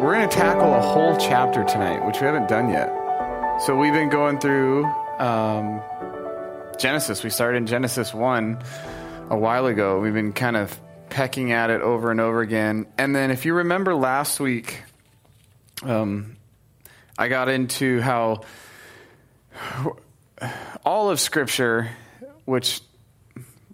We're going to tackle a whole chapter tonight, which we haven't done yet. So we've been going through Genesis. We started in Genesis 1 a while ago. We've been kind of pecking at it over and over again. And then if you remember last week, I got into how all of Scripture, which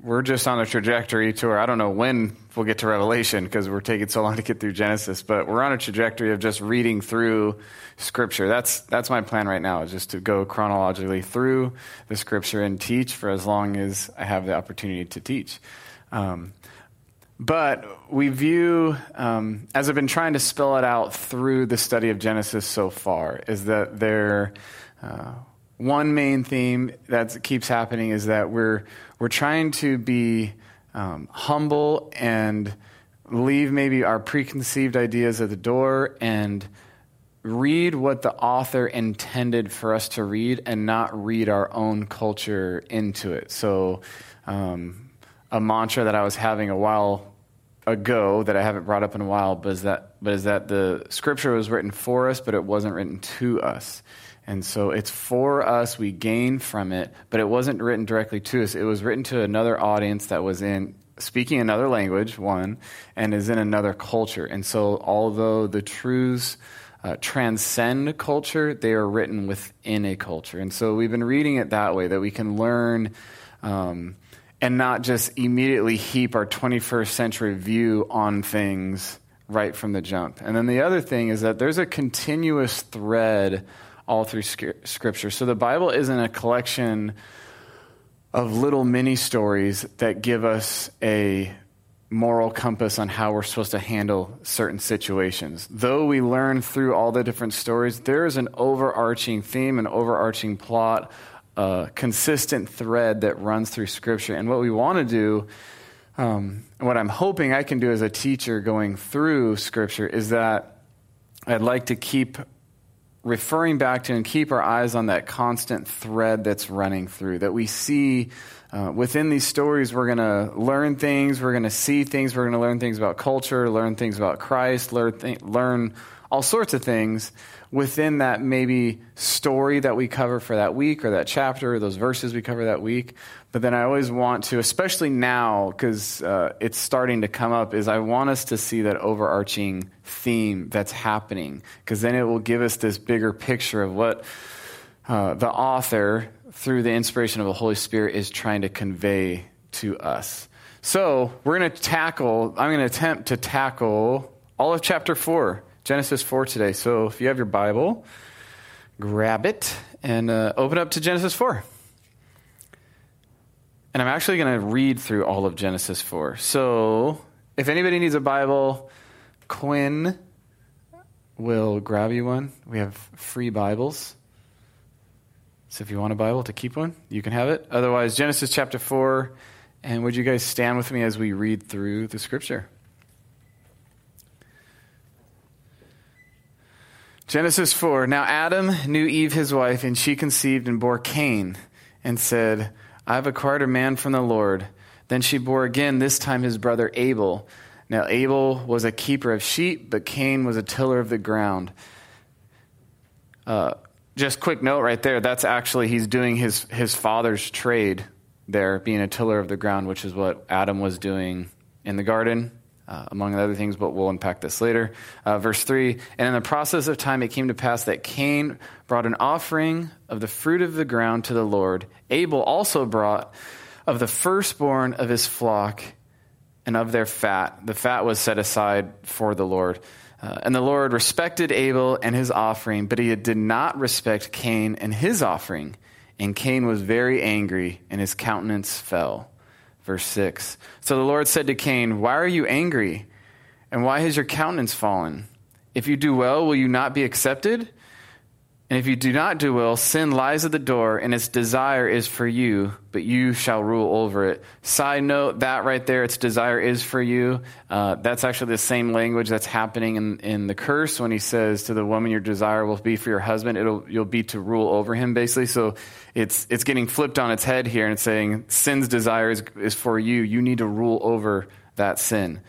we're just on a trajectory to where I don't know when we'll get to Revelation because we're taking so long to get through Genesis, but we're on a trajectory of just reading through Scripture. That's my plan right now, is just to go chronologically through the Scripture and teach for as long as I have the opportunity to teach. But we view, as I've been trying to spell it out through the study of Genesis so far, is that there, one main theme that keeps happening is that we're trying to be humble and leave maybe our preconceived ideas at the door and read what the author intended for us to read and not read our own culture into it. So, a mantra that I was having a while ago that I haven't brought up in a while, but is that the Scripture was written for us, but it wasn't written to us. And so it's for us, we gain from it, but it wasn't written directly to us. It was written to another audience that was in speaking another language, one, and is in another culture. And so although the truths transcend culture, they are written within a culture. And so we've been reading it that way, that we can learn and not just immediately heap our 21st century view on things right from the jump. And then the other thing is that there's a continuous thread all through Scripture. So the Bible isn't a collection of little mini stories that give us a moral compass on how we're supposed to handle certain situations. Though we learn through all the different stories, there is an overarching theme, an overarching plot, a consistent thread that runs through Scripture. And what we want to do, what I'm hoping I can do as a teacher going through Scripture, is that I'd like to keep referring back to and keep our eyes on that constant thread that's running through, that we see within these stories. We're going to learn things, we're going to see things, we're going to learn things about culture, learn things about Christ, learn all sorts of things within that maybe story that we cover for that week or that chapter or those verses we cover that week. But then I always want to, especially now, because it's starting to come up, is I want us to see that overarching theme that's happening, because then it will give us this bigger picture of what the author, through the inspiration of the Holy Spirit, is trying to convey to us. So I'm going to attempt to tackle all of chapter 4. Genesis 4 today. So if you have your Bible, grab it and open up to Genesis 4. And I'm actually going to read through all of Genesis 4. So if anybody needs a Bible, Quinn will grab you one. We have free Bibles. So if you want a Bible to keep one, you can have it. Otherwise, Genesis chapter 4. And would you guys stand with me as we read through the Scripture? Genesis 4, now Adam knew Eve his wife, and she conceived and bore Cain, and said, I have acquired a man from the Lord. Then she bore again, this time his brother Abel. Now Abel was a keeper of sheep, but Cain was a tiller of the ground. Just quick note right there, that's actually, he's doing his father's trade there, being a tiller of the ground, which is what Adam was doing in the garden. Among other things, but we'll unpack this later. Verse 3, and in the process of time it came to pass that Cain brought an offering of the fruit of the ground to the Lord. Abel also brought of the firstborn of his flock and of their fat. The fat was set aside for the Lord. And the Lord respected Abel and his offering, but he did not respect Cain and his offering. And Cain was very angry, and his countenance fell. Verse 6, so the Lord said to Cain, why are you angry? And why has your countenance fallen? If you do well, will you not be accepted? And if you do not do well, sin lies at the door, and its desire is for you, but you shall rule over it. Side note, that right there, its desire is for you. That's actually the same language that's happening in the curse when he says to the woman, your desire will be for your husband. You'll be to rule over him, basically. So it's getting flipped on its head here and saying sin's desire is for you. You need to rule over that sin.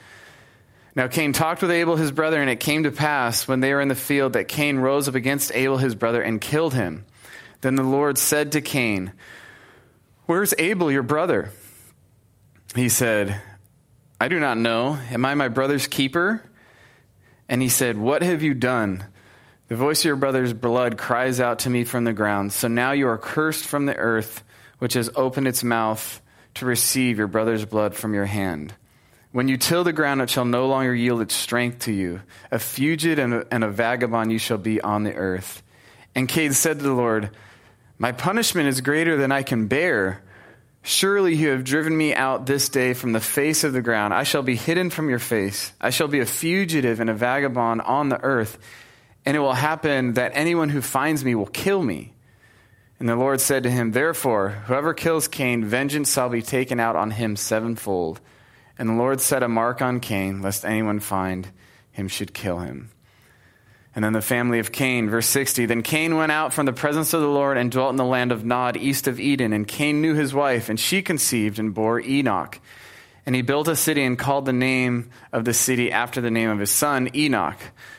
Now Cain talked with Abel his brother, and it came to pass when they were in the field that Cain rose up against Abel his brother and killed him. Then the Lord said to Cain, "Where's Abel your brother?" He said, "I do not know. Am I my brother's keeper?" And he said, "What have you done? The voice of your brother's blood cries out to me from the ground. So now you are cursed from the earth, which has opened its mouth to receive your brother's blood from your hand. When you till the ground, it shall no longer yield its strength to you. A fugitive and a vagabond you shall be on the earth." And Cain said to the Lord, "My punishment is greater than I can bear. Surely you have driven me out this day from the face of the ground. I shall be hidden from your face. I shall be a fugitive and a vagabond on the earth. And it will happen that anyone who finds me will kill me." And the Lord said to him, "Therefore, whoever kills Cain, vengeance shall be taken out on him sevenfold." And the Lord set a mark on Cain, lest anyone find him should kill him. And then the family of Cain, verse 60, "Then Cain went out from the presence of the Lord and dwelt in the land of Nod, east of Eden. And Cain knew his wife, and she conceived and bore Enoch. And he built a city and called the name of the city after the name of his son, Enoch.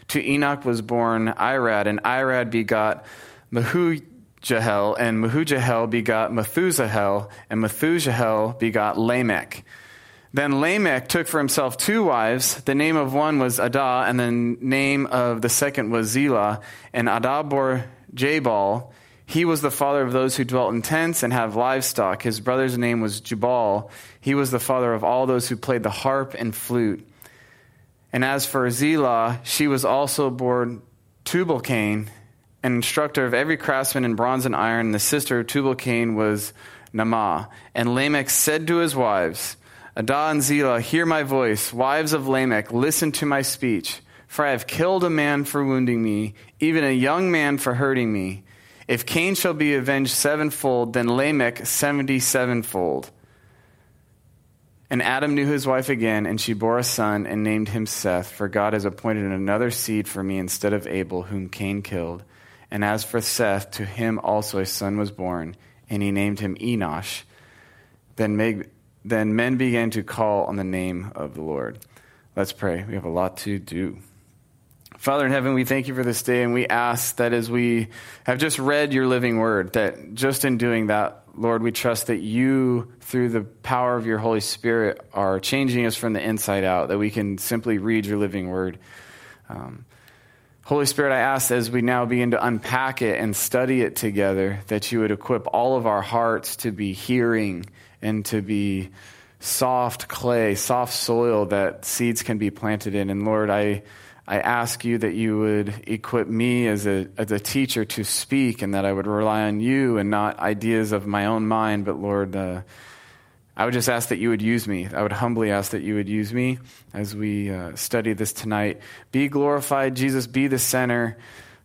To Enoch was born Irad, and Irad begot Mahujahel, and Mahujahel begot Methuselah, and Methuselah begot Lamech. Then Lamech took for himself two wives. The name of one was Adah, and the name of the second was Zillah. And Adah bore Jabal. He was the father of those who dwelt in tents and have livestock. His brother's name was Jubal. He was the father of all those who played the harp and flute. And as for Zillah, she was also born Tubal-Cain, an instructor of every craftsman in bronze and iron. And the sister of Tubal-Cain was Naamah. And Lamech said to his wives, Adah and Zillah, hear my voice. Wives of Lamech, listen to my speech. For I have killed a man for wounding me, even a young man for hurting me. If Cain shall be avenged sevenfold, then Lamech 77-fold. And Adam knew his wife again, and she bore a son and named him Seth. For God has appointed another seed for me instead of Abel, whom Cain killed. And as for Seth, to him also a son was born, and he named him Enosh. Then men began to call on the name of the Lord. Let's pray. We have a lot to do. Father in heaven, we thank you for this day, and we ask that as we have just read your living word, that just in doing that, Lord, we trust that you, through the power of your Holy Spirit, are changing us from the inside out, that we can simply read your living word. Holy Spirit, I ask as we now begin to unpack it and study it together, that you would equip all of our hearts to be hearing and to be soft clay, soft soil that seeds can be planted in. And Lord, I ask you that you would equip me as a teacher to speak, and that I would rely on you and not ideas of my own mind. But Lord, I would just ask that you would use me. I would humbly ask that you would use me as we study this tonight. Be glorified, Jesus, be the center.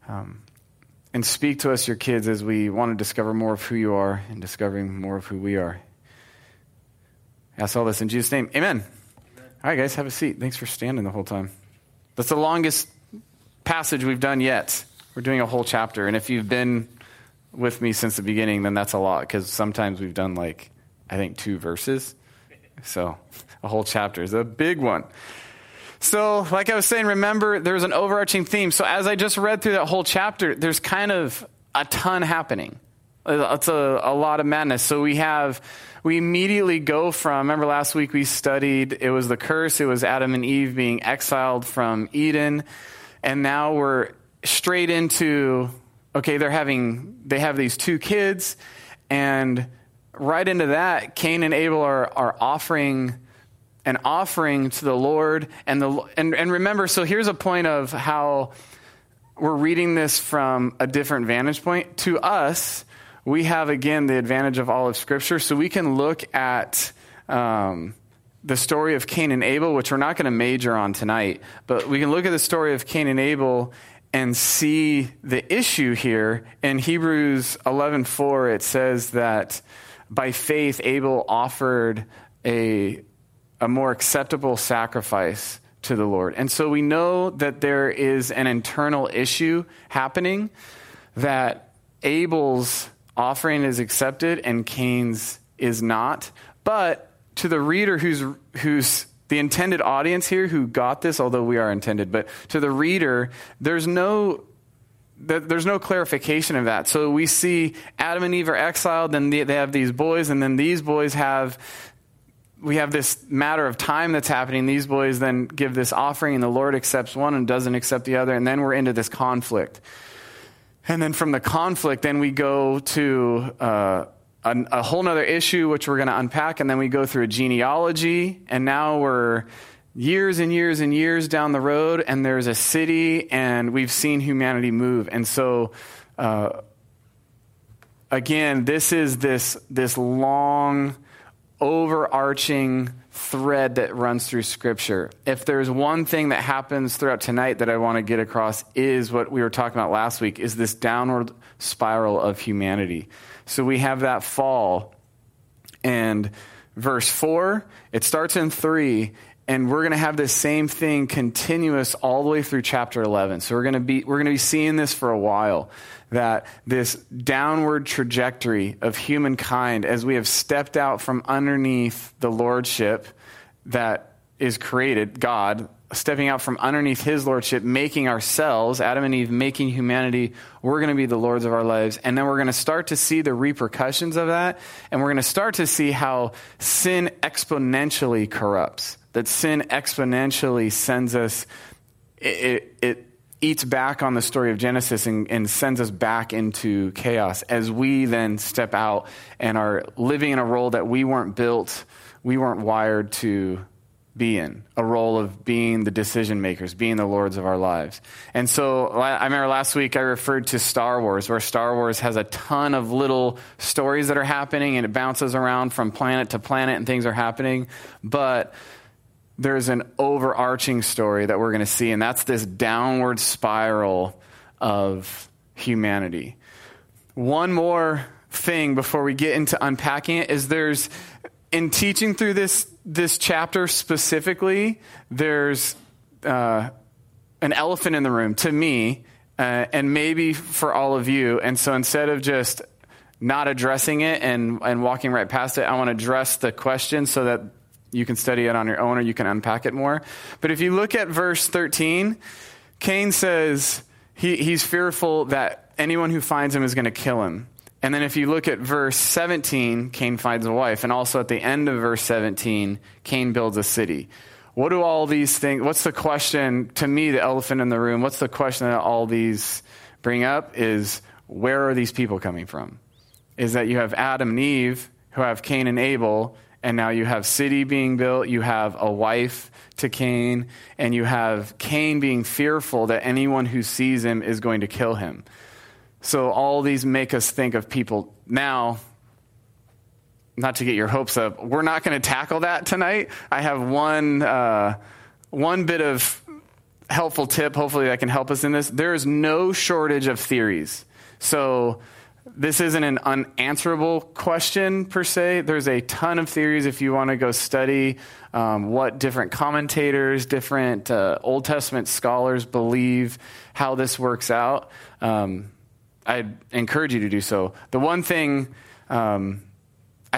And speak to us, your kids, as we want to discover more of who you are and discovering more of who we are. I ask all this in Jesus' name. Amen. Amen. All right, guys, have a seat. Thanks for standing the whole time. That's the longest passage we've done yet. We're doing a whole chapter. And if you've been with me since the beginning, then that's a lot, because sometimes we've done, like, I think 2 verses. So a whole chapter is a big one. So like I was saying, remember, there's an overarching theme. So as I just read through that whole chapter, there's kind of a ton happening. It's a lot of madness. So we immediately go from, remember last week we studied, it was the curse, it was Adam and Eve being exiled from Eden. And now we're straight into, okay, they have these 2 kids, and right into that, Cain and Abel are offering an offering to the Lord. And remember, so here's a point of how we're reading this from a different vantage point. To us, we have, again, the advantage of all of Scripture. So we can look at the story of Cain and Abel, which we're not going to major on tonight, but we can look at the story of Cain and Abel and see the issue here. In Hebrews 11:4, it says that by faith, Abel offered a more acceptable sacrifice to the Lord. And so we know that there is an internal issue happening, that Abel's offering is accepted and Cain's is not. But to the reader who's the intended audience here who got this, although we are intended, but to the reader, there's no clarification of that. So we see Adam and Eve are exiled, then they have these boys, and then these boys have... we have this matter of time that's happening. These boys then give this offering, and the Lord accepts one and doesn't accept the other, and then we're into this conflict. And then from the conflict, then we go to a whole nother issue, which we're going to unpack, and then we go through a genealogy, and now we're years and years and years down the road, and there's a city, and we've seen humanity move. And so... again, this is this long... overarching thread that runs through Scripture. If there's one thing that happens throughout tonight that I want to get across is what we were talking about last week, is this downward spiral of humanity. So we have that fall, and verse 4, it starts in 3, and we're going to have this same thing continuous all the way through chapter 11. So we're going to be seeing this for a while, that this downward trajectory of humankind, as we have stepped out from underneath the lordship that is created, God, stepping out from underneath his lordship, making ourselves, Adam and Eve, making humanity, we're going to be the lords of our lives. And then we're going to start to see the repercussions of that, and we're going to start to see how sin exponentially corrupts, that sin exponentially sends us, it eats back on the story of Genesis and sends us back into chaos as we then step out and are living in a role that we weren't built, we weren't wired to be in, a role of being the decision makers, being the lords of our lives. And so I remember last week I referred to Star Wars, where Star Wars has a ton of little stories that are happening, and it bounces around from planet to planet and things are happening. But there's an overarching story that we're going to see, and that's this downward spiral of humanity. One more thing before we get into unpacking it is in teaching through this chapter specifically, there's an elephant in the room to me, and maybe for all of you. And so instead of just not addressing it and walking right past it, I want to address the question so that you can study it on your own, or you can unpack it more. But if you look at verse 13, Cain says he's fearful that anyone who finds him is going to kill him. And then if you look at verse 17, Cain finds a wife. And also at the end of verse 17, Cain builds a city. What do all these things, what's the question, to me, the elephant in the room, what's the question that all these bring up is, where are these people coming from? Is that you have Adam and Eve, who have Cain and Abel, and now you have city being built, you have a wife to Cain, and you have Cain being fearful that anyone who sees him is going to kill him. So all these make us think of people. Now, not to get your hopes up, we're not going to tackle that tonight. I have one bit of helpful tip, hopefully that can help us in this. There is no shortage of theories. So this isn't an unanswerable question, per se. There's a ton of theories if you want to go study what different commentators, different Old Testament scholars believe, how this works out. I'd encourage you to do so. The one thing I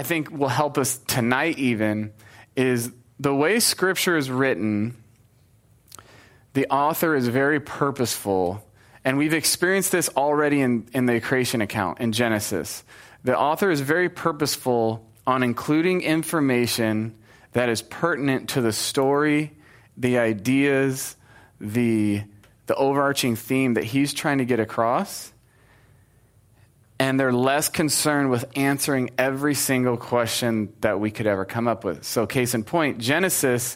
think will help us tonight even is the way Scripture is written, the author is very purposeful. And we've experienced this already in the creation account in Genesis. The author is very purposeful on including information that is pertinent to the story, the ideas, the overarching theme that he's trying to get across. And they're less concerned with answering every single question that we could ever come up with. So case in point, Genesis,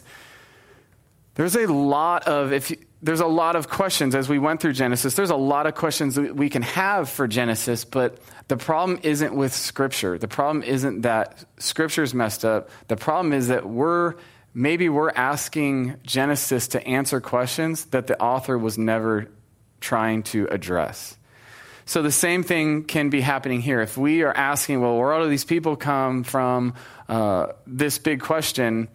there's a lot of questions as we went through Genesis. There's a lot of questions that we can have for Genesis, but the problem isn't with Scripture. The problem isn't that Scripture's messed up. The problem is that we're asking Genesis to answer questions that the author was never trying to address. So the same thing can be happening here. If we are asking, well, where all do these people come from, this big question,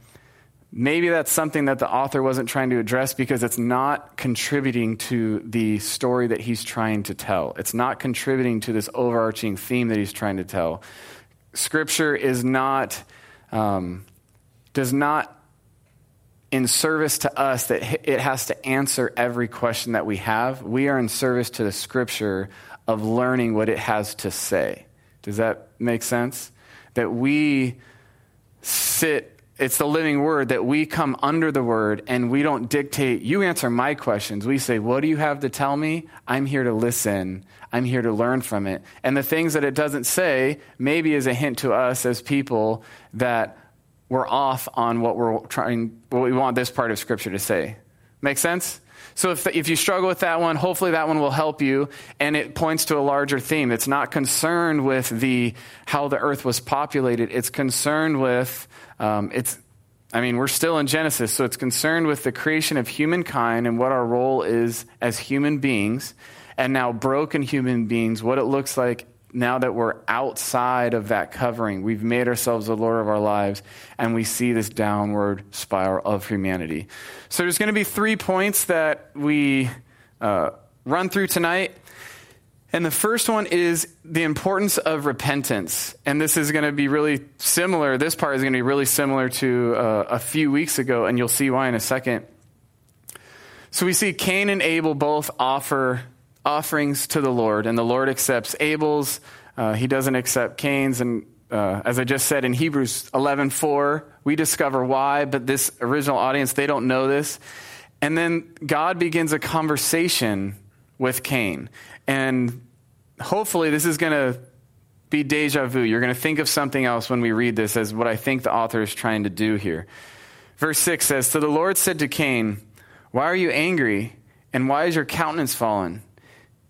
maybe that's something that the author wasn't trying to address because it's not contributing to the story that he's trying to tell. It's not contributing to this overarching theme that he's trying to tell. Scripture does not in service to us that it has to answer every question that we have. We are in service to the scripture of learning what it has to say. Does that make sense? That we sit, it's the living word, that we come under the word and we don't dictate, you answer my questions. We say, what do you have to tell me? I'm here to listen. I'm here to learn from it. And the things that it doesn't say maybe is a hint to us as people that we're off on what we're trying, what we want this part of scripture to say. Make sense? So if you struggle with that one, hopefully that one will help you. And it points to a larger theme. It's not concerned with how the earth was populated. It's concerned with, we're still in Genesis. So it's concerned with the creation of humankind and what our role is as human beings. And now broken human beings, what it looks like now that we're outside of that covering. We've made ourselves the Lord of our lives, and we see this downward spiral of humanity. So there's going to be 3 points that we run through tonight. And the first one is the importance of repentance. And this is going to be really similar. This part is going to be really similar to a few weeks ago, and you'll see why in a second. So we see Cain and Abel both offer offerings to the Lord, and the Lord accepts Abel's. He doesn't accept Cain's. And as I just said in Hebrews 11:4, we discover why, but this original audience, they don't know this. And then God begins a conversation with Cain. And hopefully this is going to be deja vu. You're going to think of something else when we read this as what I think the author is trying to do here. Verse 6 says, "So the Lord said to Cain, 'Why are you angry? And why is your countenance fallen?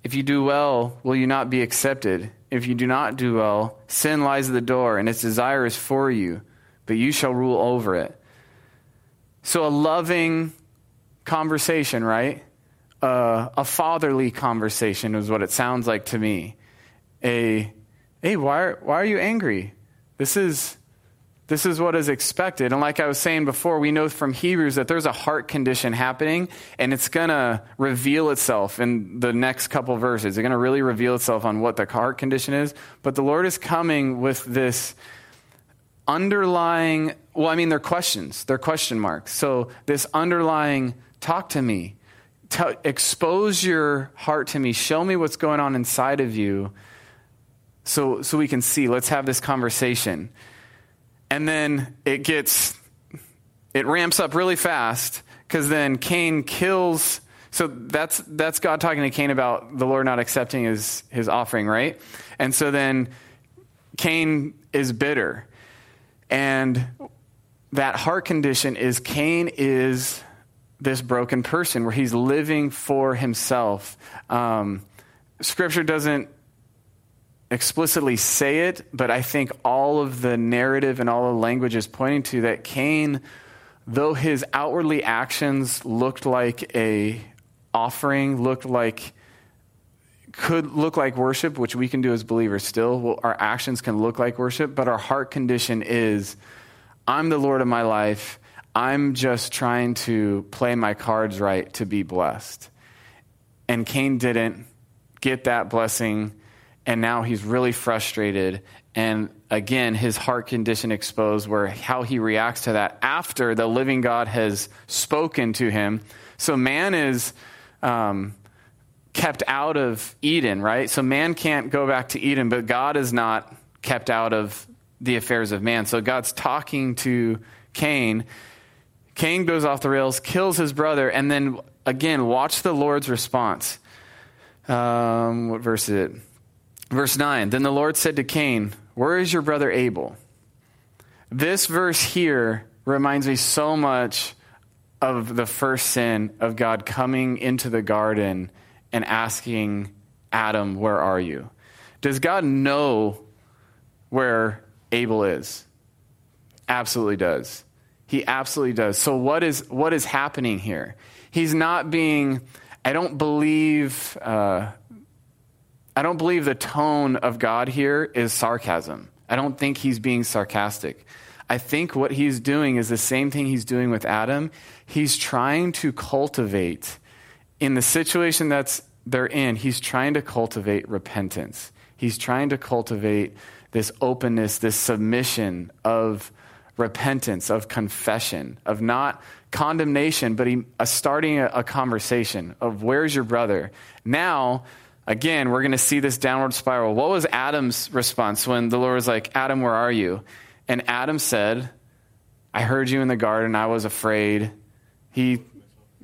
If you do well, will you not be accepted? If you do not do well, sin lies at the door, and its desire is for you, but you shall rule over it.'" So a loving conversation, right? A fatherly conversation is what it sounds like to me. Hey, why are you angry? This is what is expected. And like I was saying before, we know from Hebrews that there's a heart condition happening, and it's going to reveal itself in the next couple verses. It's going to really reveal itself on what the heart condition is. But the Lord is coming with this underlying, they're questions, they're question marks. So this underlying, talk to me, expose your heart to me, show me what's going on inside of you so we can see. Let's have this conversation. And then it ramps up really fast, because then Cain kills. So that's God talking to Cain about the Lord not accepting his offering, right? And so then Cain is bitter. And that heart condition is Cain is this broken person where he's living for himself. Scripture doesn't explicitly say it, but I think all of the narrative and all the language is pointing to that Cain, though his outwardly actions looked like a offering, could look like worship, which we can do as believers still. Well, our actions can look like worship, but our heart condition is, I'm the Lord of my life. I'm just trying to play my cards right to be blessed. And Cain didn't get that blessing. And now he's really frustrated. And again, his heart condition exposed, where how he reacts to that after the living God has spoken to him. So man is kept out of Eden, right? So man can't go back to Eden, but God is not kept out of the affairs of man. So God's talking to Cain. Cain goes off the rails, kills his brother. And then again, watch the Lord's response. What verse is it? Verse 9, "Then the Lord said to Cain, 'Where is your brother Abel?'" This verse here reminds me so much of the first sin of God coming into the garden and asking Adam, "Where are you?" Does God know where Abel is? Absolutely does. He absolutely does. So what is happening here? He's not being, I don't believe the tone of God here is sarcasm. I don't think he's being sarcastic. I think what he's doing is the same thing he's doing with Adam. He's trying to cultivate, in the situation that they're in, he's trying to cultivate repentance. He's trying to cultivate this openness, this submission of repentance, of confession, of not condemnation, but starting a conversation of where's your brother? Now, again, we're going to see this downward spiral. What was Adam's response when the Lord was like, Adam, where are you? And Adam said, I heard you in the garden. I was afraid. They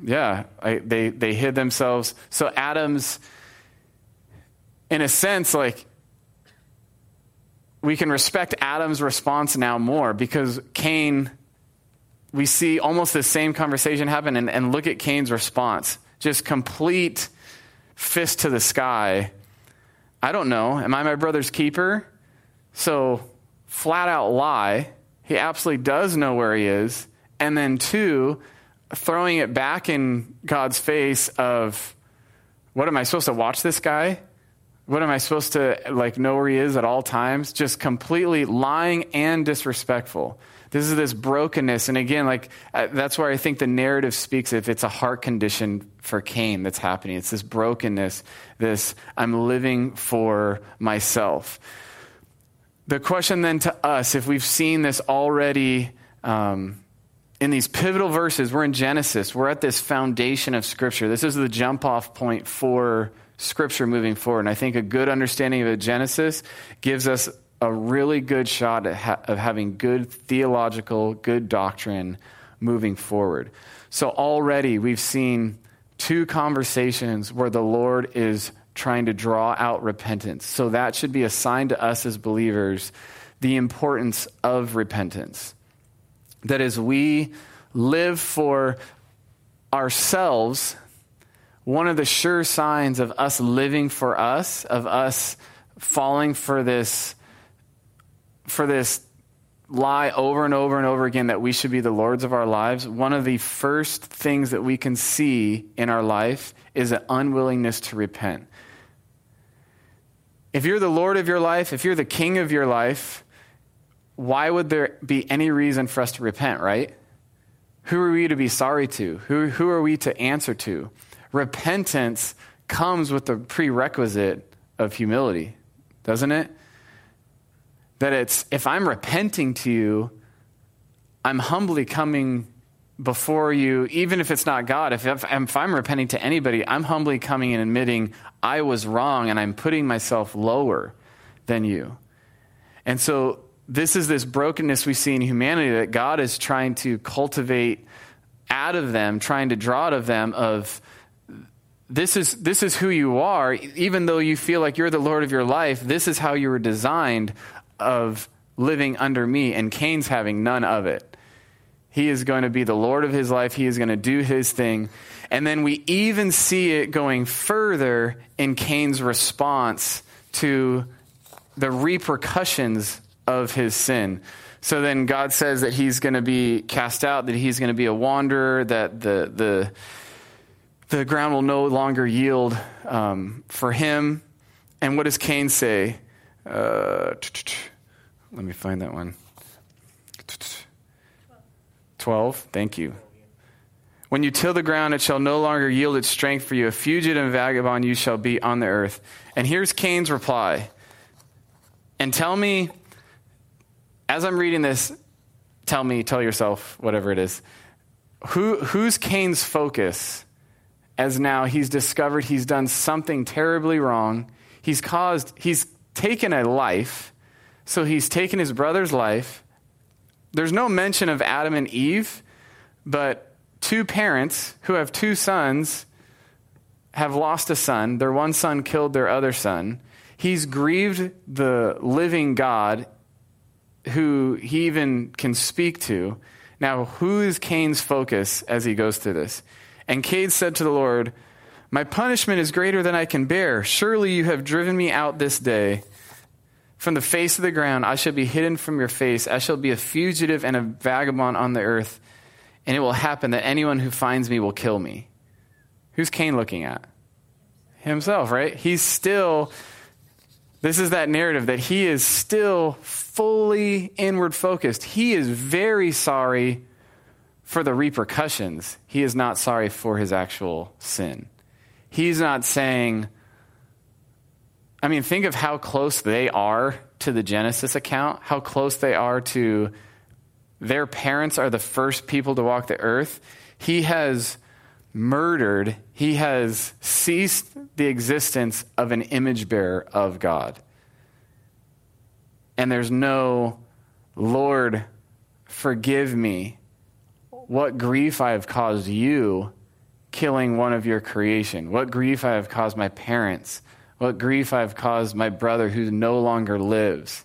hid themselves. So Adam's, in a sense, like, we can respect Adam's response now more because Cain, we see almost the same conversation happen and look at Cain's response. Just complete fist to the sky. I don't know. Am I my brother's keeper? So flat out lie. He absolutely does know where he is. And then two, throwing it back in God's face of, what am I supposed to watch this guy? What am I supposed to know where he is at all times? Just completely lying and disrespectful. This is this brokenness. And again, that's where I think the narrative speaks if it's a heart condition for Cain that's happening. It's this brokenness, this I'm living for myself. The question then to us, if we've seen this already in these pivotal verses, we're in Genesis, we're at this foundation of Scripture. This is the jump off point for Scripture moving forward. And I think a good understanding of Genesis gives us a really good shot at of having good theological, good doctrine moving forward. So already we've seen two conversations where the Lord is trying to draw out repentance. So that should be a sign to us as believers, the importance of repentance. That as we live for ourselves, one of the sure signs of us living for us, of us falling for this lie over and over and over again that we should be the lords of our lives, one of the first things that we can see in our life is an unwillingness to repent. If you're the Lord of your life, if you're the king of your life, why would there be any reason for us to repent, right? Who are we to be sorry to? Who are we to answer to? Repentance comes with the prerequisite of humility, doesn't it? That it's, if I'm repenting to you, I'm humbly coming before you, even if it's not God. If I'm repenting to anybody, I'm humbly coming and admitting I was wrong and I'm putting myself lower than you. And so this is this brokenness we see in humanity that God is trying to cultivate out of them, trying to draw out of them of, this is who you are, even though you feel like you're the Lord of your life, this is how you were designed of living under me. And Cain's having none of it. He is going to be the Lord of his life. He is going to do his thing. And then we even see it going further in Cain's response to the repercussions of his sin. So then God says that he's going to be cast out, that he's going to be a wanderer, that the ground will no longer yield for him. And what does Cain say? Let me find that one. 12. Thank you. When you till the ground, it shall no longer yield its strength for you. A fugitive and vagabond you shall be on the earth. And here's Cain's reply. And tell me, as I'm reading this, tell yourself, whatever it is, who's Cain's focus? As now he's discovered he's done something terribly wrong. He's taken a life. So he's taken his brother's life. There's no mention of Adam and Eve, but two parents who have two sons have lost a son. Their one son killed their other son. He's grieved the living God who he even can speak to. Now, who is Cain's focus as he goes through this? And Cain said to the Lord, my punishment is greater than I can bear. Surely you have driven me out this day. From the face of the ground, I shall be hidden from your face. I shall be a fugitive and a vagabond on the earth. And it will happen that anyone who finds me will kill me. Who's Cain looking at? Himself, right? This is that narrative that he is still fully inward focused. He is very sorry for the repercussions. He is not sorry for his actual sin. He's not saying, think of how close they are to the Genesis account, how close they are to their parents are the first people to walk the earth, he has murdered, he has ceased the existence of an image bearer of God. And there's no, Lord, forgive me, what grief I have caused you killing one of your creation. What grief I have caused my parents. What grief I have caused my brother who no longer lives.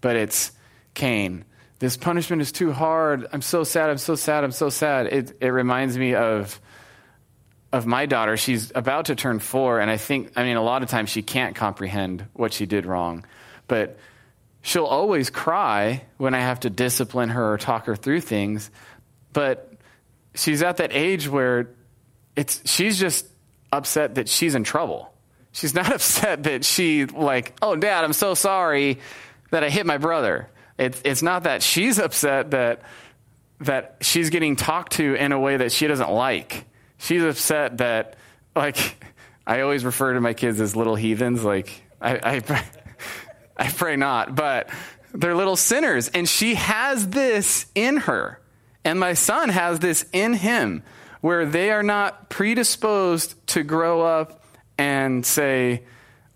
But it's Cain. This punishment is too hard. I'm so sad. I'm so sad. I'm so sad. It reminds me of my daughter. She's about to turn 4, and I mean, a lot of times she can't comprehend what she did wrong. But she'll always cry when I have to discipline her or talk her through things. But she's at that age where she's just upset that she's in trouble. She's not upset that she like, oh, Dad, I'm so sorry that I hit my brother. It's not that she's upset that she's getting talked to in a way that she doesn't like. She's upset that, like, I always refer to my kids as little heathens. Like, I pray not, but they're little sinners. And she has this in her. And my son has this in him, where they are not predisposed to grow up and say,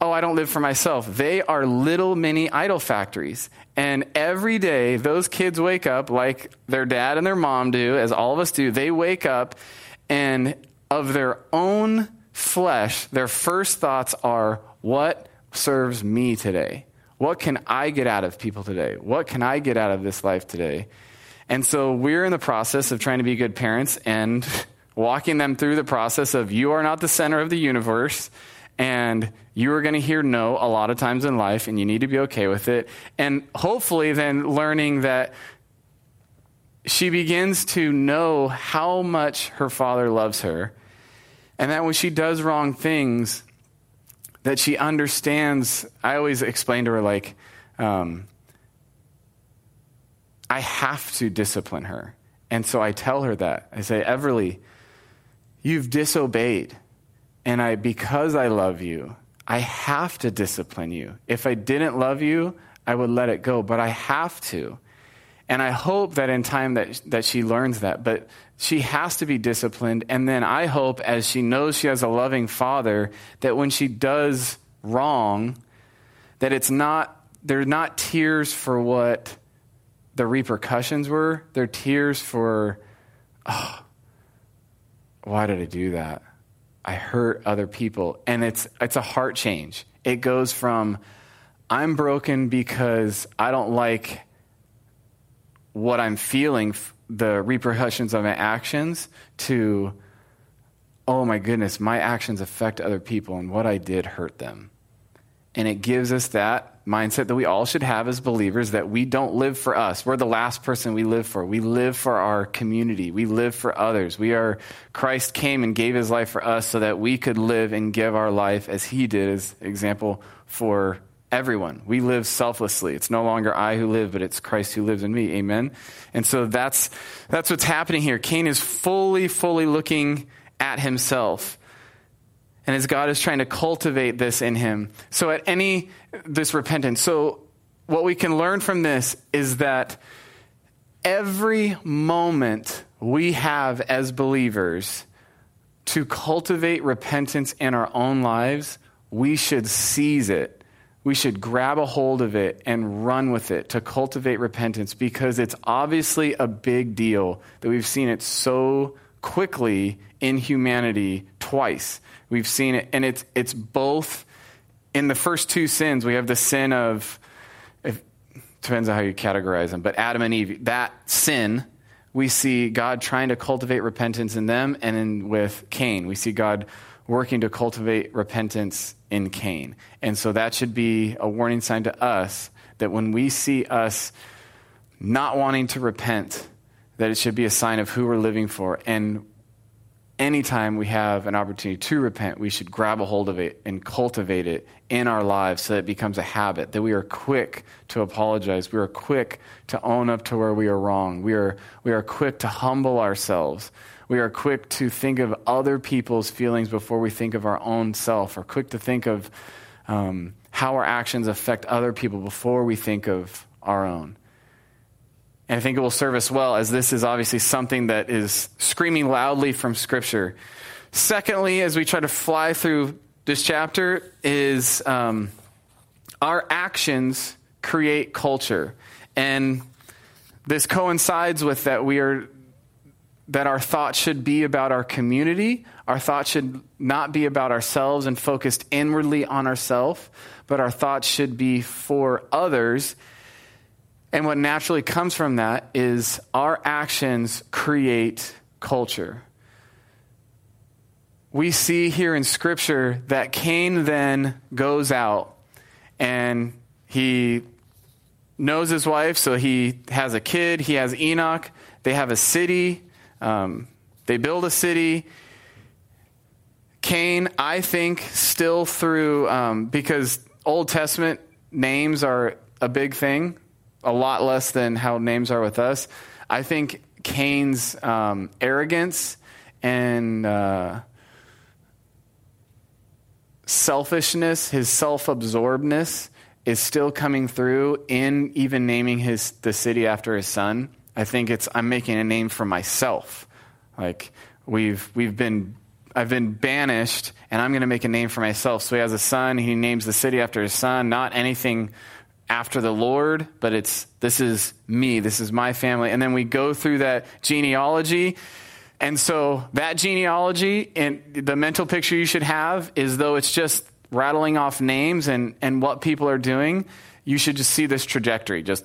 oh, I don't live for myself. They are little mini idol factories. And every day those kids wake up like their dad and their mom do, as all of us do. They wake up and of their own flesh, their first thoughts are, what serves me today? What can I get out of people today? What can I get out of this life today? And so we're in the process of trying to be good parents and walking them through the process of, you are not the center of the universe, and you are going to hear no a lot of times in life, and you need to be okay with it. And hopefully then learning that she begins to know how much her father loves her, and that when she does wrong things, that she understands. I always explain to her, like, I have to discipline her. And so I tell her that. I say, Everly, you've disobeyed. And because I love you, I have to discipline you. If I didn't love you, I would let it go, but I have to. And I hope that in time that she learns that, but she has to be disciplined. And then I hope, as she knows she has a loving father, that when she does wrong, that they're not tears for what the repercussions were. They're tears for, oh, why did I do that? I hurt other people. And it's a heart change. It goes from, I'm broken because I don't like what I'm feeling, the repercussions of my actions, to, oh my goodness, my actions affect other people and what I did hurt them. And it gives us that mindset that we all should have as believers, that we don't live for us. We're the last person we live for. We live for our community. We live for others. Christ came and gave his life for us so that we could live and give our life as he did, as example for everyone. We live selflessly. It's no longer I who live, but it's Christ who lives in me. Amen. And so that's what's happening here. Cain is fully, fully looking at himself. And as God is trying to cultivate this in him. So this repentance. So what we can learn from this is that every moment we have as believers to cultivate repentance in our own lives, we should seize it. We should grab a hold of it and run with it to cultivate repentance, because it's obviously a big deal that we've seen it so quickly in humanity twice. We've seen it, and it's both. In the first two sins, we have the sin of, it depends on how you categorize them, but Adam and Eve, that sin, we see God trying to cultivate repentance in them, and then with Cain, we see God working to cultivate repentance in Cain. And so that should be a warning sign to us that when we see us not wanting to repent, that it should be a sign of who we're living for. And anytime we have an opportunity to repent, we should grab a hold of it and cultivate it in our lives so that it becomes a habit, that we are quick to apologize. We are quick to own up to where we are wrong. We are quick to humble ourselves. We are quick to think of other people's feelings before we think of our own self, or quick to think of how our actions affect other people before we think of our own. And I think it will serve us well, as this is obviously something that is screaming loudly from Scripture. Secondly, as we try to fly through this chapter, is our actions create culture. And this coincides with that that our thoughts should be about our community. Our thoughts should not be about ourselves and focused inwardly on ourselves, but our thoughts should be for others. And what naturally comes from that is our actions create culture. We see here in Scripture that Cain then goes out and he knows his wife, so he has a kid, he has Enoch, they have a city, they build a city. Cain, I think, still through, because Old Testament names are a big thing, a lot less than how names are with us. I think Cain's arrogance and selfishness, his self-absorbedness, is still coming through in even naming the city after his son. I think I'm making a name for myself. Like I've been banished, and I'm going to make a name for myself. So he has a son. He names the city after his son. Not anything after the Lord, but this is me, this is my family. And then we go through that genealogy. And so that genealogy, and the mental picture you should have is, though it's just rattling off names and what people are doing, you should just see this trajectory, just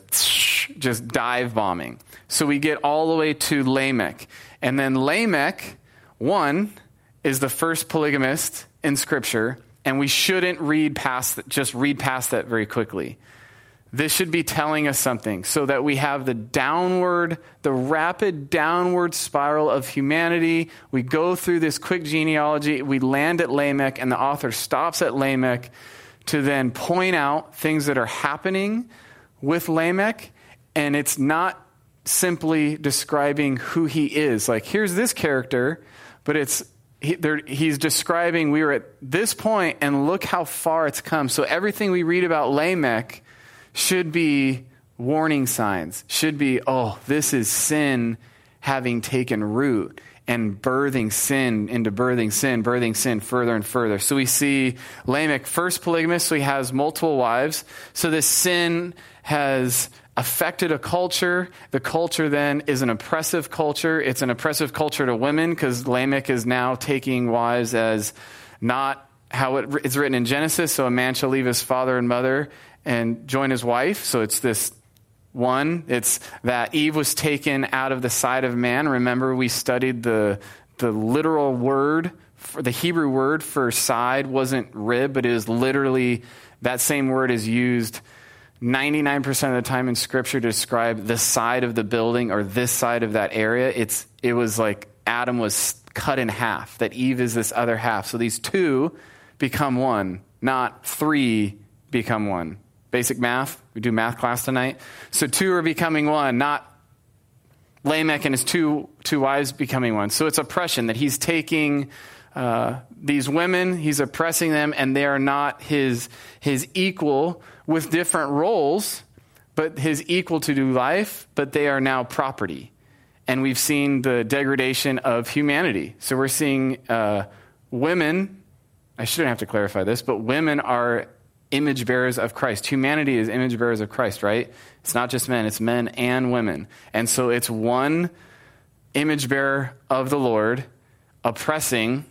dive bombing. So we get all the way to Lamech. And then Lamech, one, is the first polygamist in Scripture, and we shouldn't read past that very quickly. This should be telling us something, so that we have the rapid downward spiral of humanity. We go through this quick genealogy. We land at Lamech, and the author stops at Lamech to then point out things that are happening with Lamech. And it's not simply describing who he is. Like, here's this character, but he's describing, we were at this point, and look how far it's come. So everything we read about Lamech should be warning signs, should be, oh, this is sin having taken root and birthing sin into birthing sin further and further. So we see Lamech, first polygamist, so he has multiple wives. So this sin has affected a culture. The culture then is an oppressive culture. It's an oppressive culture to women, because Lamech is now taking wives as not how it's written in Genesis. So a man shall leave his father and mother and join his wife. So it's this one. It's that Eve was taken out of the side of man. Remember, we studied the literal word, the Hebrew word for side wasn't rib, but it is literally, that same word is used 99% of the time in Scripture to describe the side of the building or this side of that area. It was like Adam was cut in half, that Eve is this other half. So these two become one, not three become one. Basic math. We do math class tonight. So two are becoming one, not Lamech and his two wives becoming one. So it's oppression, that he's taking these women, he's oppressing them, and they are not his equal with different roles, but his equal to do life, but they are now property. And we've seen the degradation of humanity. So we're seeing women, I shouldn't have to clarify this, but women are image bearers of Christ. Humanity is image bearers of Christ, right? It's not just men, it's men and women. And so it's one image bearer of the Lord oppressing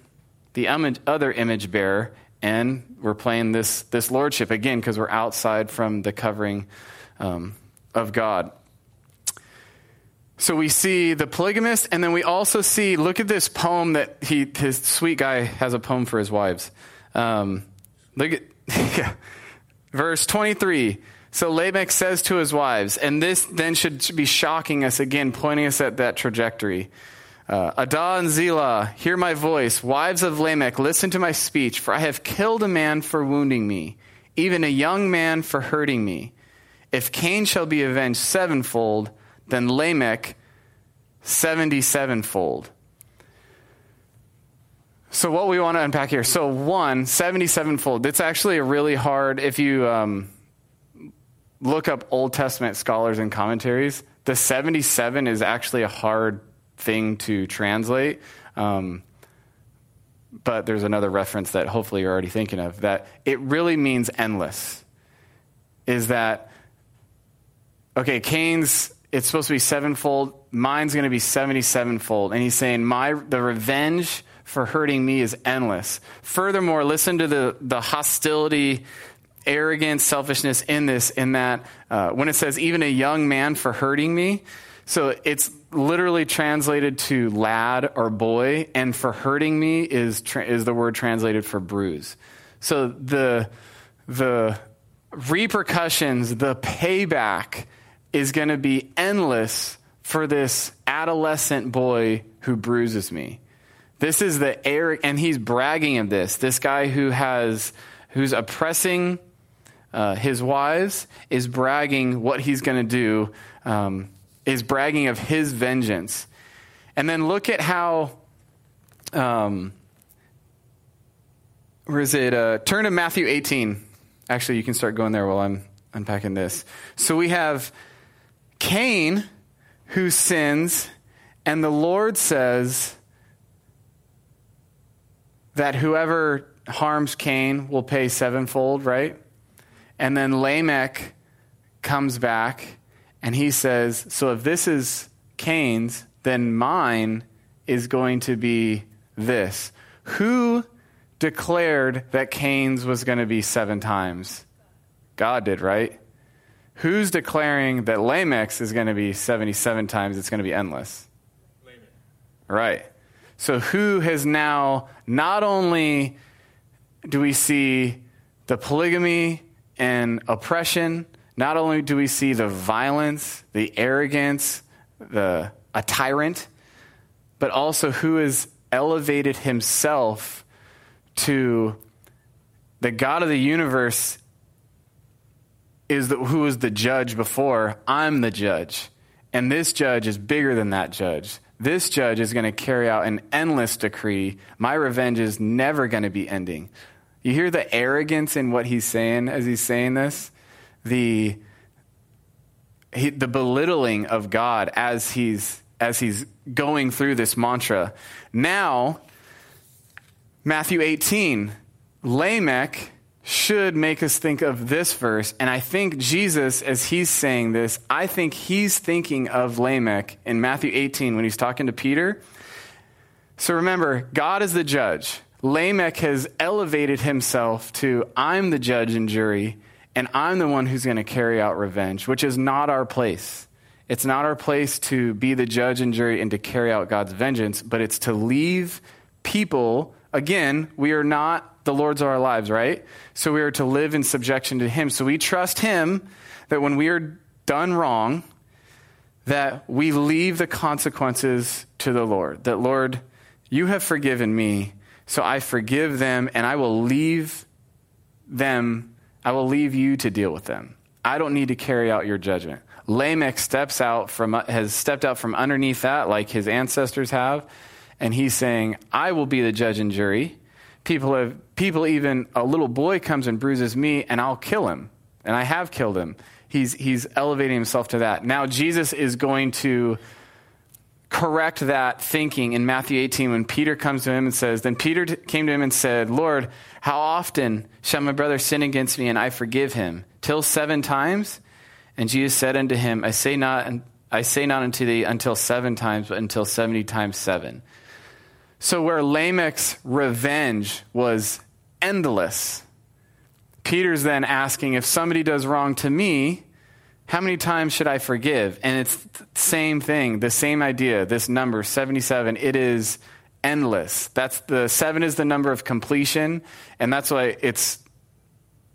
the other image bearer, and we're playing this lordship again, because we're outside from the covering of God. So we see the polygamist, and then we also see, look at this poem that his sweet guy has a poem for his wives. Look at Verse 23. So Lamech says to his wives, and this then should be shocking us again, pointing us at that trajectory. Adah and Zillah, hear my voice. Wives of Lamech, listen to my speech, for I have killed a man for wounding me, even a young man for hurting me. If Cain shall be avenged sevenfold, then Lamech 77-fold. So what we want to unpack here. So 77-fold. It's actually a really hard, if you look up Old Testament scholars and commentaries, the 77 is actually a hard thing to translate. But there's another reference that hopefully you're already thinking of, that it really means endless. Is that, okay, Cain's, it's supposed to be sevenfold. Mine's going to be 77-fold. And he's saying, the revenge for hurting me is endless. Furthermore, listen to the hostility, arrogance, selfishness in this, in that when it says, even a young man for hurting me, so it's literally translated to lad or boy, and for hurting me is the word translated for bruise. So the repercussions, the payback is going to be endless for this adolescent boy who bruises me. This is the and he's bragging of this. This guy who's oppressing his wives is bragging what he's going to do, is bragging of his vengeance. And then look at how, turn to Matthew 18. Actually, you can start going there while I'm unpacking this. So we have Cain who sins, and the Lord says that whoever harms Cain will pay 7-fold, right? And then Lamech comes back and he says, so if this is Cain's, then mine is going to be this. Who declared that Cain's was going to be 7 times? God did, right? Who's declaring that Lamech's is going to be 77 times? It's going to be endless. Lamech. Right. So who has now, not only do we see the polygamy and oppression, not only do we see the violence, the arrogance, a tyrant, but also who has elevated himself to the God of the universe who was the judge before. I'm the judge. And this judge is bigger than that judge. This judge is going to carry out an endless decree. My revenge is never going to be ending. You hear the arrogance in what he's saying as he's saying this? The belittling of God as he's going through this mantra. Now, Matthew 18, Lamech should make us think of this verse. And I think Jesus, as he's saying this, I think he's thinking of Lamech in Matthew 18 when he's talking to Peter. So remember, God is the judge. Lamech has elevated himself to, I'm the judge and jury, and I'm the one who's going to carry out revenge, which is not our place. It's not our place to be the judge and jury and to carry out God's vengeance, but it's to leave people. Again, we are not the Lord's of our lives, right? So we are to live in subjection to him. So we trust him that when we are done wrong, that we leave the consequences to the Lord. That, Lord, you have forgiven me, so I forgive them, and I will leave you to deal with them. I don't need to carry out your judgment. Lamech has stepped out from underneath that, like his ancestors have, and he's saying, I will be the judge and jury. People, even a little boy comes and bruises me, and I'll kill him. And I have killed him. He's elevating himself to that. Now Jesus is going to correct that thinking in Matthew 18 when Peter comes to him and says, then Peter came to him and said, Lord, how often shall my brother sin against me and I forgive him? Till 7 times? And Jesus said unto him, I say not unto thee until 7 times, but until 70 times 7. So where Lamech's revenge was endless, Peter's then asking, if somebody does wrong to me, how many times should I forgive? And it's the same thing, the same idea, this number, 77, it is endless. That's 7 is the number of completion, and that's why it's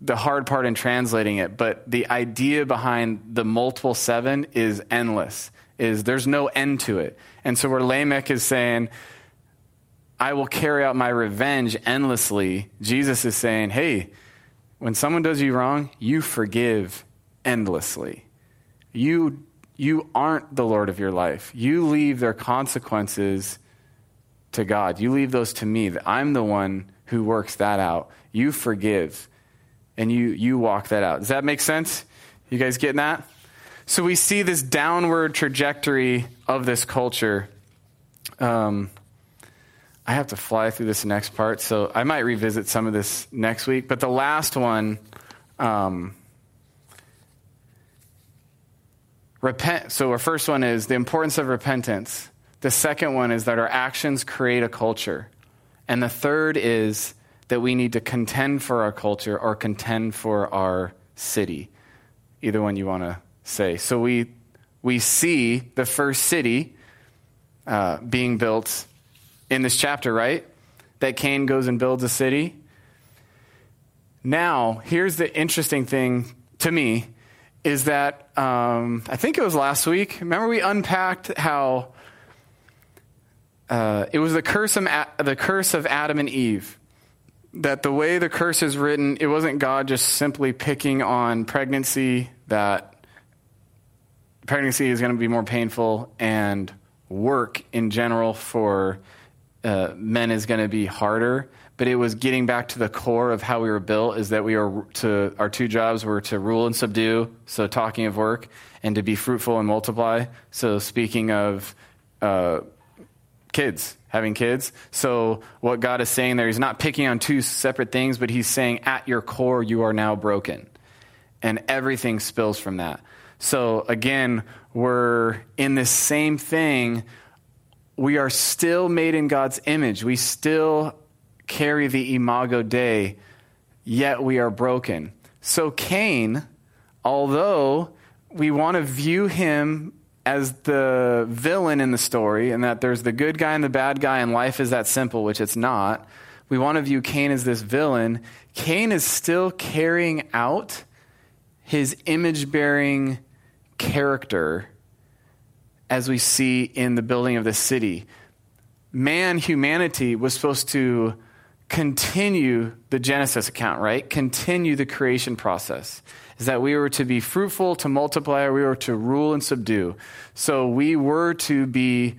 the hard part in translating it. But the idea behind the multiple 7 is endless, is there's no end to it. And so where Lamech is saying, I will carry out my revenge endlessly, Jesus is saying, hey, when someone does you wrong, you forgive endlessly. You aren't the Lord of your life. You leave their consequences to God. You leave those to me. I'm the one who works that out. You forgive, and you walk that out. Does that make sense? You guys getting that? So we see this downward trajectory of this culture. I have to fly through this next part, so I might revisit some of this next week. But the last one, repent. So our first one is the importance of repentance. The second one is that our actions create a culture. And the third is that we need to contend for our culture or contend for our city. Either one you want to say. So we see the first city being built in this chapter, right? That Cain goes and builds a city. Now, here's the interesting thing to me is that, I think it was last week. Remember we unpacked how it was the curse of Adam and Eve, that the way the curse is written, it wasn't God just simply picking on pregnancy, that pregnancy is going to be more painful and work in general for men is going to be harder, but it was getting back to the core of how we were built, is that we are to, our two jobs were to rule and subdue, so talking of work, and to be fruitful and multiply, so speaking of kids, having kids. So what God is saying there, he's not picking on two separate things, but he's saying at your core you are now broken, and everything spills from that. So again, we're in this same thing. We are still made in God's image. We still carry the imago Dei, yet we are broken. So Cain, although we want to view him as the villain in the story and that there's the good guy and the bad guy and life is that simple, which it's not, we want to view Cain as this villain. Cain is still carrying out his image-bearing character as we see in the building of the city. Man, humanity, was supposed to continue the Genesis account, right? Continue the creation process. Is that we were to be fruitful, to multiply, we were to rule and subdue. So we were to be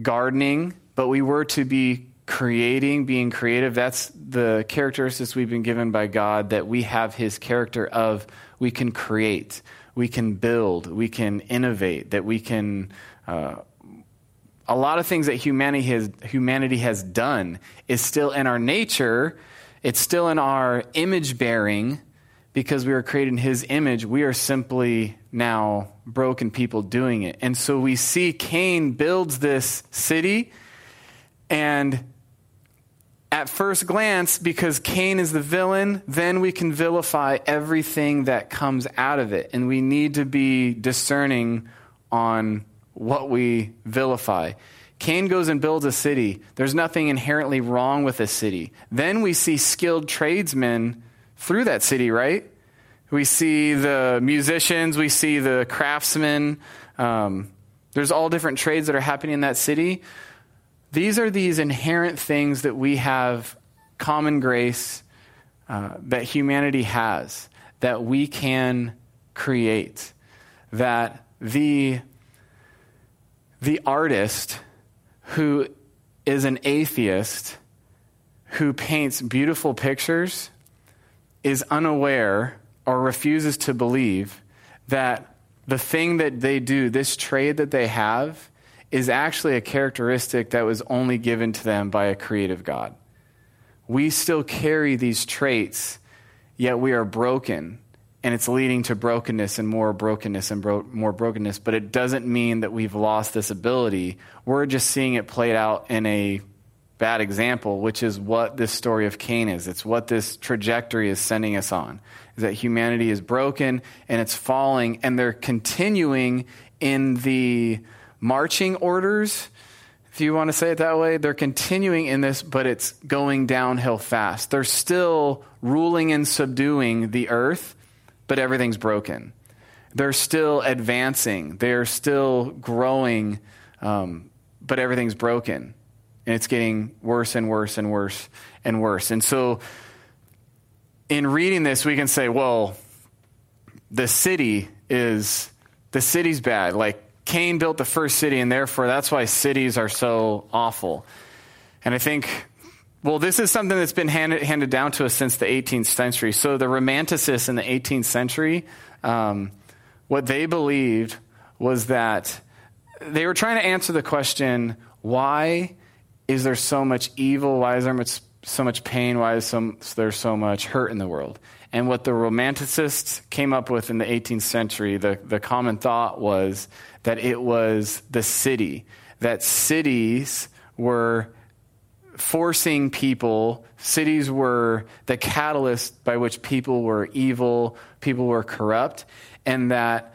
gardening, but we were to be creating, being creative. That's the characteristics we've been given by God, that we have his character of we can create, we can build, we can innovate, that we can... a lot of things that humanity has done is still in our nature. It's still in our image-bearing, because we are created in his image. We are simply now broken people doing it. And so we see Cain builds this city, and at first glance, because Cain is the villain, then we can vilify everything that comes out of it. And we need to be discerning on what we vilify. Cain goes and builds a city. There's nothing inherently wrong with a city. Then we see skilled tradesmen through that city, right? We see the musicians, we see the craftsmen. There's all different trades that are happening in that city. These are these inherent things that we have, common grace, that humanity has, that we can create, that the artist who is an atheist, who paints beautiful pictures, is unaware or refuses to believe that the thing that they do, this trade that they have, is actually a characteristic that was only given to them by a creative God. We still carry these traits, yet we are broken. And it's leading to brokenness and more brokenness and more brokenness. But it doesn't mean that we've lost this ability. We're just seeing it played out in a bad example, which is what this story of Cain is. It's what this trajectory is sending us on, is that humanity is broken and it's falling. And they're continuing in the marching orders, if you want to say it that way. They're continuing in this, but it's going downhill fast. They're still ruling and subduing the earth, but everything's broken. They're still advancing. They're still growing, but everything's broken. And it's getting worse and worse and worse and worse. And so in reading this, we can say, well, the city's bad. Like Cain built the first city, and therefore that's why cities are so awful. And I think... well, this is something that's been handed down to us since the 18th century. So the Romanticists in the 18th century what they believed was that they were trying to answer the question, why is there so much evil? Why is there so much pain? Why is there so much hurt in the world? And what the Romanticists came up with in the 18th century, the common thought was that it was the city, that cities were forcing people, cities were the catalyst by which people were evil, people were corrupt, and that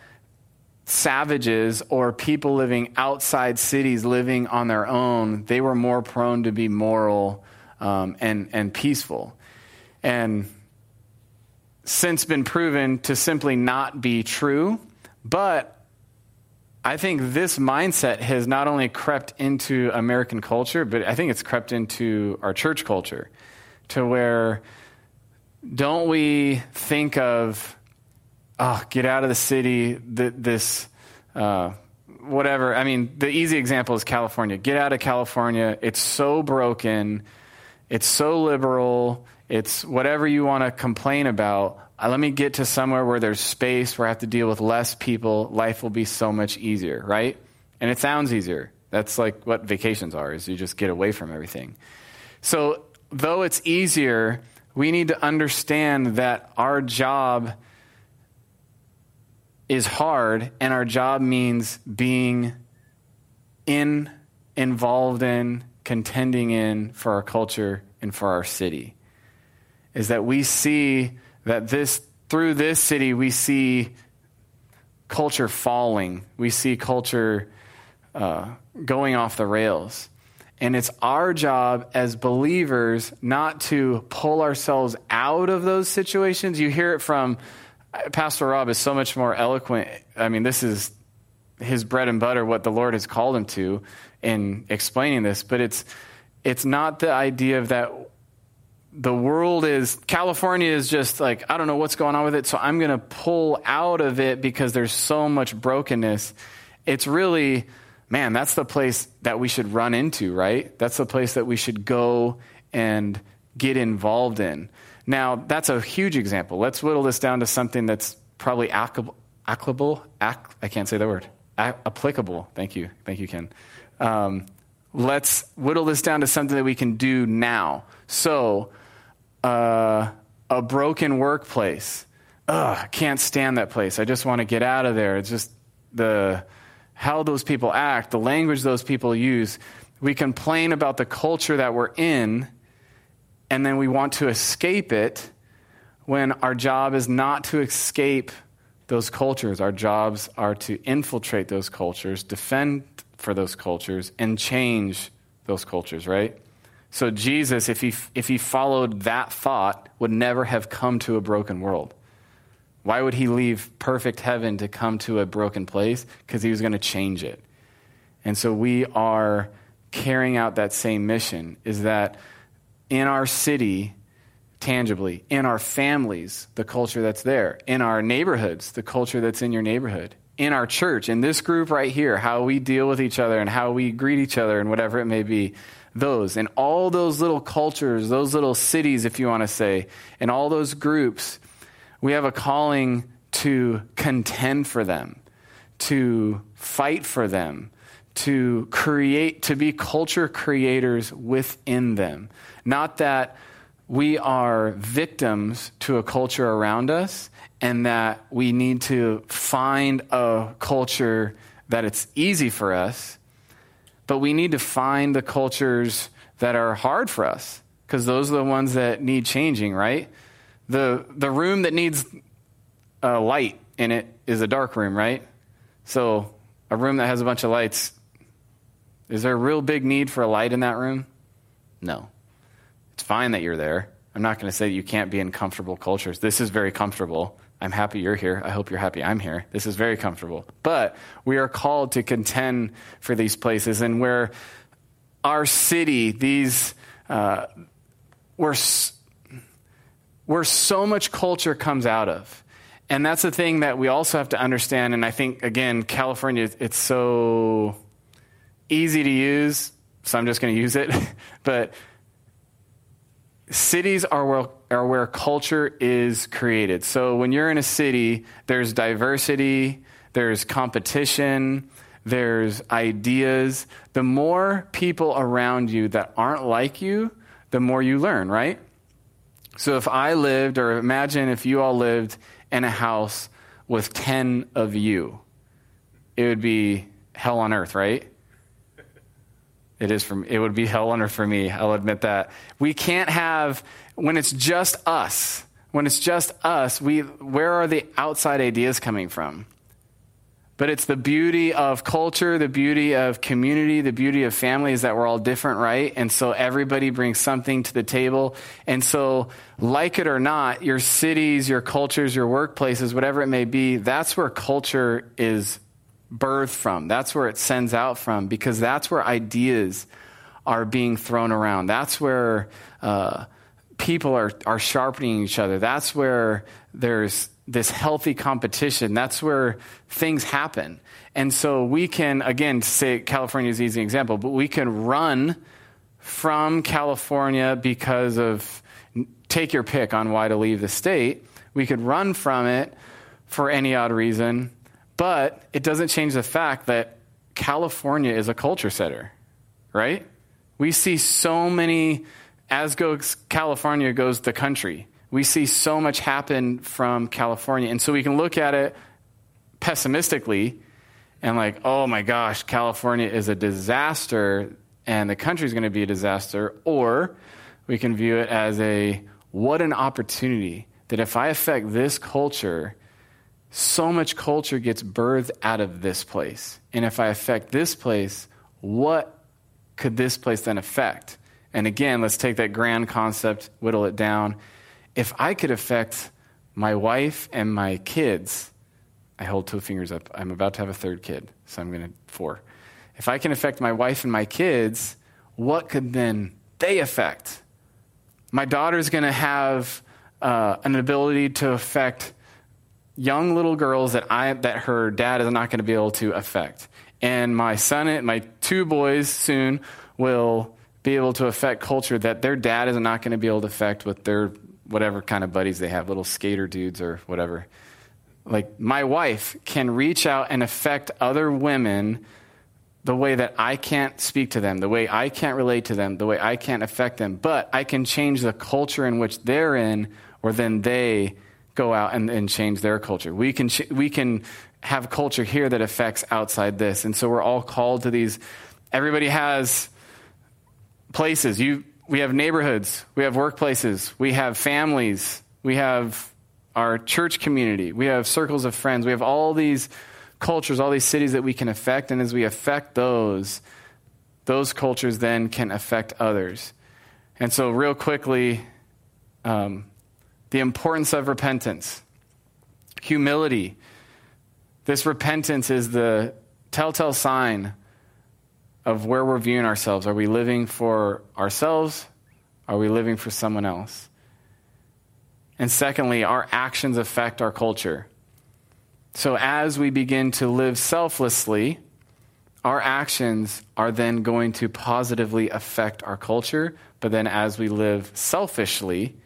savages or people living outside cities, living on their own, they were more prone to be moral and peaceful. And since been proven to simply not be true, but I think this mindset has not only crept into American culture, but I think it's crept into our church culture, to where don't we think of, oh, get out of the city, whatever. I mean, the easy example is California. Get out of California. It's so broken. It's so liberal. It's whatever you want to complain about. Let me get to somewhere where there's space, where I have to deal with less people. Life will be so much easier, right? And it sounds easier. That's like what vacations are, is you just get away from everything. So though it's easier, we need to understand that our job is hard, and our job means being involved in, contending in for our culture and for our city. Is that we see that through this city, we see culture falling. We see culture going off the rails. And it's our job as believers not to pull ourselves out of those situations. You hear it from Pastor Rob is so much more eloquent. I mean, this is his bread and butter, what the Lord has called him to in explaining this. But it's not the idea of that the world is, California is just like, I don't know what's going on with it, so I'm going to pull out of it because there's so much brokenness. It's really, man, that's the place that we should run into, right? That's the place that we should go and get involved in. Now, that's a huge example. Let's whittle this down to something that's probably applicable. Thank you. Thank you, Ken. Let's whittle this down to something that we can do now. So, a broken workplace. Ugh, can't stand that place. I just want to get out of there. It's just how those people act, the language those people use. We complain about the culture that we're in, and then we want to escape it when our job is not to escape those cultures. Our jobs are to infiltrate those cultures, defend for those cultures, and change those cultures, right? So Jesus, if he followed that thought, would never have come to a broken world. Why would he leave perfect heaven to come to a broken place? Because he was going to change it. And so we are carrying out that same mission, is that in our city, tangibly, in our families, the culture that's there, in our neighborhoods, the culture that's in your neighborhood, in our church, in this group right here, how we deal with each other and how we greet each other and whatever it may be, those, and all those little cultures, those little cities, if you want to say, and all those groups, we have a calling to contend for them, to fight for them, to be culture creators within them. Not that we are victims to a culture around us and that we need to find a culture that it's easy for us, but we need to find the cultures that are hard for us, because those are the ones that need changing, right? The room that needs a light in it is a dark room, right? So a room that has a bunch of lights, is there a real big need for a light in that room? No. It's fine that you're there. I'm not going to say that you can't be in comfortable cultures. This is very comfortable. I'm happy you're here. I hope you're happy I'm here. This is very comfortable. But we are called to contend for these places, and where our city, where so much culture comes out of. And that's the thing that we also have to understand. And I think, again, California, it's so easy to use, so I'm just going to use it. But Cities are where culture is created. So when you're in a city, there's diversity, there's competition, there's ideas. The more people around you that aren't like you, the more you learn, right? So if I lived, or imagine if you all lived in a house with 10 of you, it would be hell on earth, right? It would be hell on earth for me. I'll admit that. We can't have, when it's just us, where are the outside ideas coming from? But it's the beauty of culture, the beauty of community, the beauty of family is that we're all different, right? And so everybody brings something to the table. And so, like it or not, your cities, your cultures, your workplaces, whatever it may be, that's where culture is birthed from. That's where it sends out from, because that's where ideas are being thrown around. That's where people are sharpening each other. That's where there's this healthy competition. That's where things happen. And so we can, again, say California is an easy example, but we can run from California because of, take your pick on why to leave the state. We could run from it for any odd reason, but it doesn't change the fact that California is a culture setter, right? We see so many, as goes California goes the country. We see so much happen from California. And so we can look at it pessimistically and like, oh my gosh, California is a disaster and the country's going to be a disaster. Or we can view it as what an opportunity that if I affect this culture, so much culture gets birthed out of this place. And if I affect this place, what could this place then affect? And again, let's take that grand concept, whittle it down. If I could affect my wife and my kids, I hold two fingers up. I'm about to have a third kid, so I'm going to four. If I can affect my wife and my kids, what could then they affect? My daughter's going to have an ability to affect young little girls that her dad is not going to be able to affect. And my two boys soon will be able to affect culture that their dad is not going to be able to affect with their whatever kind of buddies they have, little skater dudes or whatever. Like, my wife can reach out and affect other women the way that I can't speak to them, the way I can't relate to them, the way I can't affect them, but I can change the culture in which they're in, or then they go out and change their culture. We can have culture here that affects outside this. And so we're all called to these. Everybody has places. We have neighborhoods, we have workplaces, we have families, we have our church community, we have circles of friends, we have all these cultures, all these cities that we can affect, and as we affect those cultures then can affect others. And so real quickly, the importance of repentance, humility. This repentance is the telltale sign of where we're viewing ourselves. Are we living for ourselves? Are we living for someone else? And secondly, our actions affect our culture. So as we begin to live selflessly, our actions are then going to positively affect our culture. But then as we live selfishly,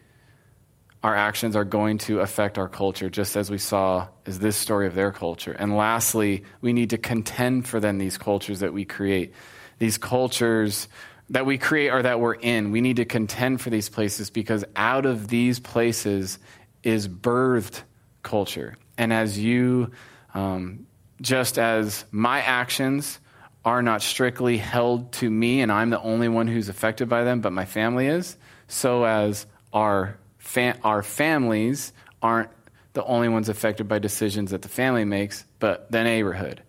our actions are going to affect our culture, just as we saw is this story of their culture. And lastly, we need to contend for then these cultures that we create. These cultures that we create or that we're in, we need to contend for these places, because out of these places is birthed culture. And as you, just as my actions are not strictly held to me and I'm the only one who's affected by them, but my family is, so as our families aren't the only ones affected by decisions that the family makes, but the neighborhood.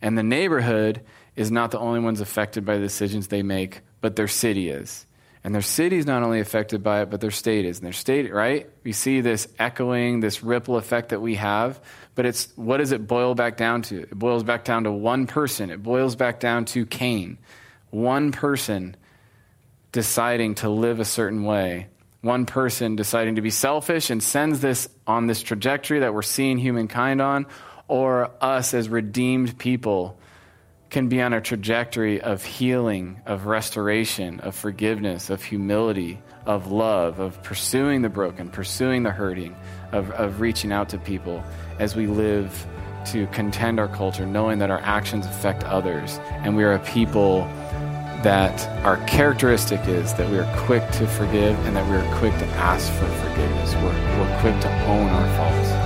And the neighborhood is not the only ones affected by the decisions they make, but their city is. And their city is not only affected by it, but their state is. And their state, right? We see this echoing, this ripple effect that we have, but it's, what does it boil back down to? It boils back down to one person. It boils back down to Cain. One person deciding to live a certain way. One person deciding to be selfish and sends this on this trajectory that we're seeing humankind on, or us as redeemed people can be on a trajectory of healing, of restoration, of forgiveness, of humility, of love, of pursuing the broken, pursuing the hurting, of reaching out to people as we live to contend our culture, knowing that our actions affect others. And we are a people that our characteristic is that we are quick to forgive and that we are quick to ask for forgiveness. We're quick to own our faults.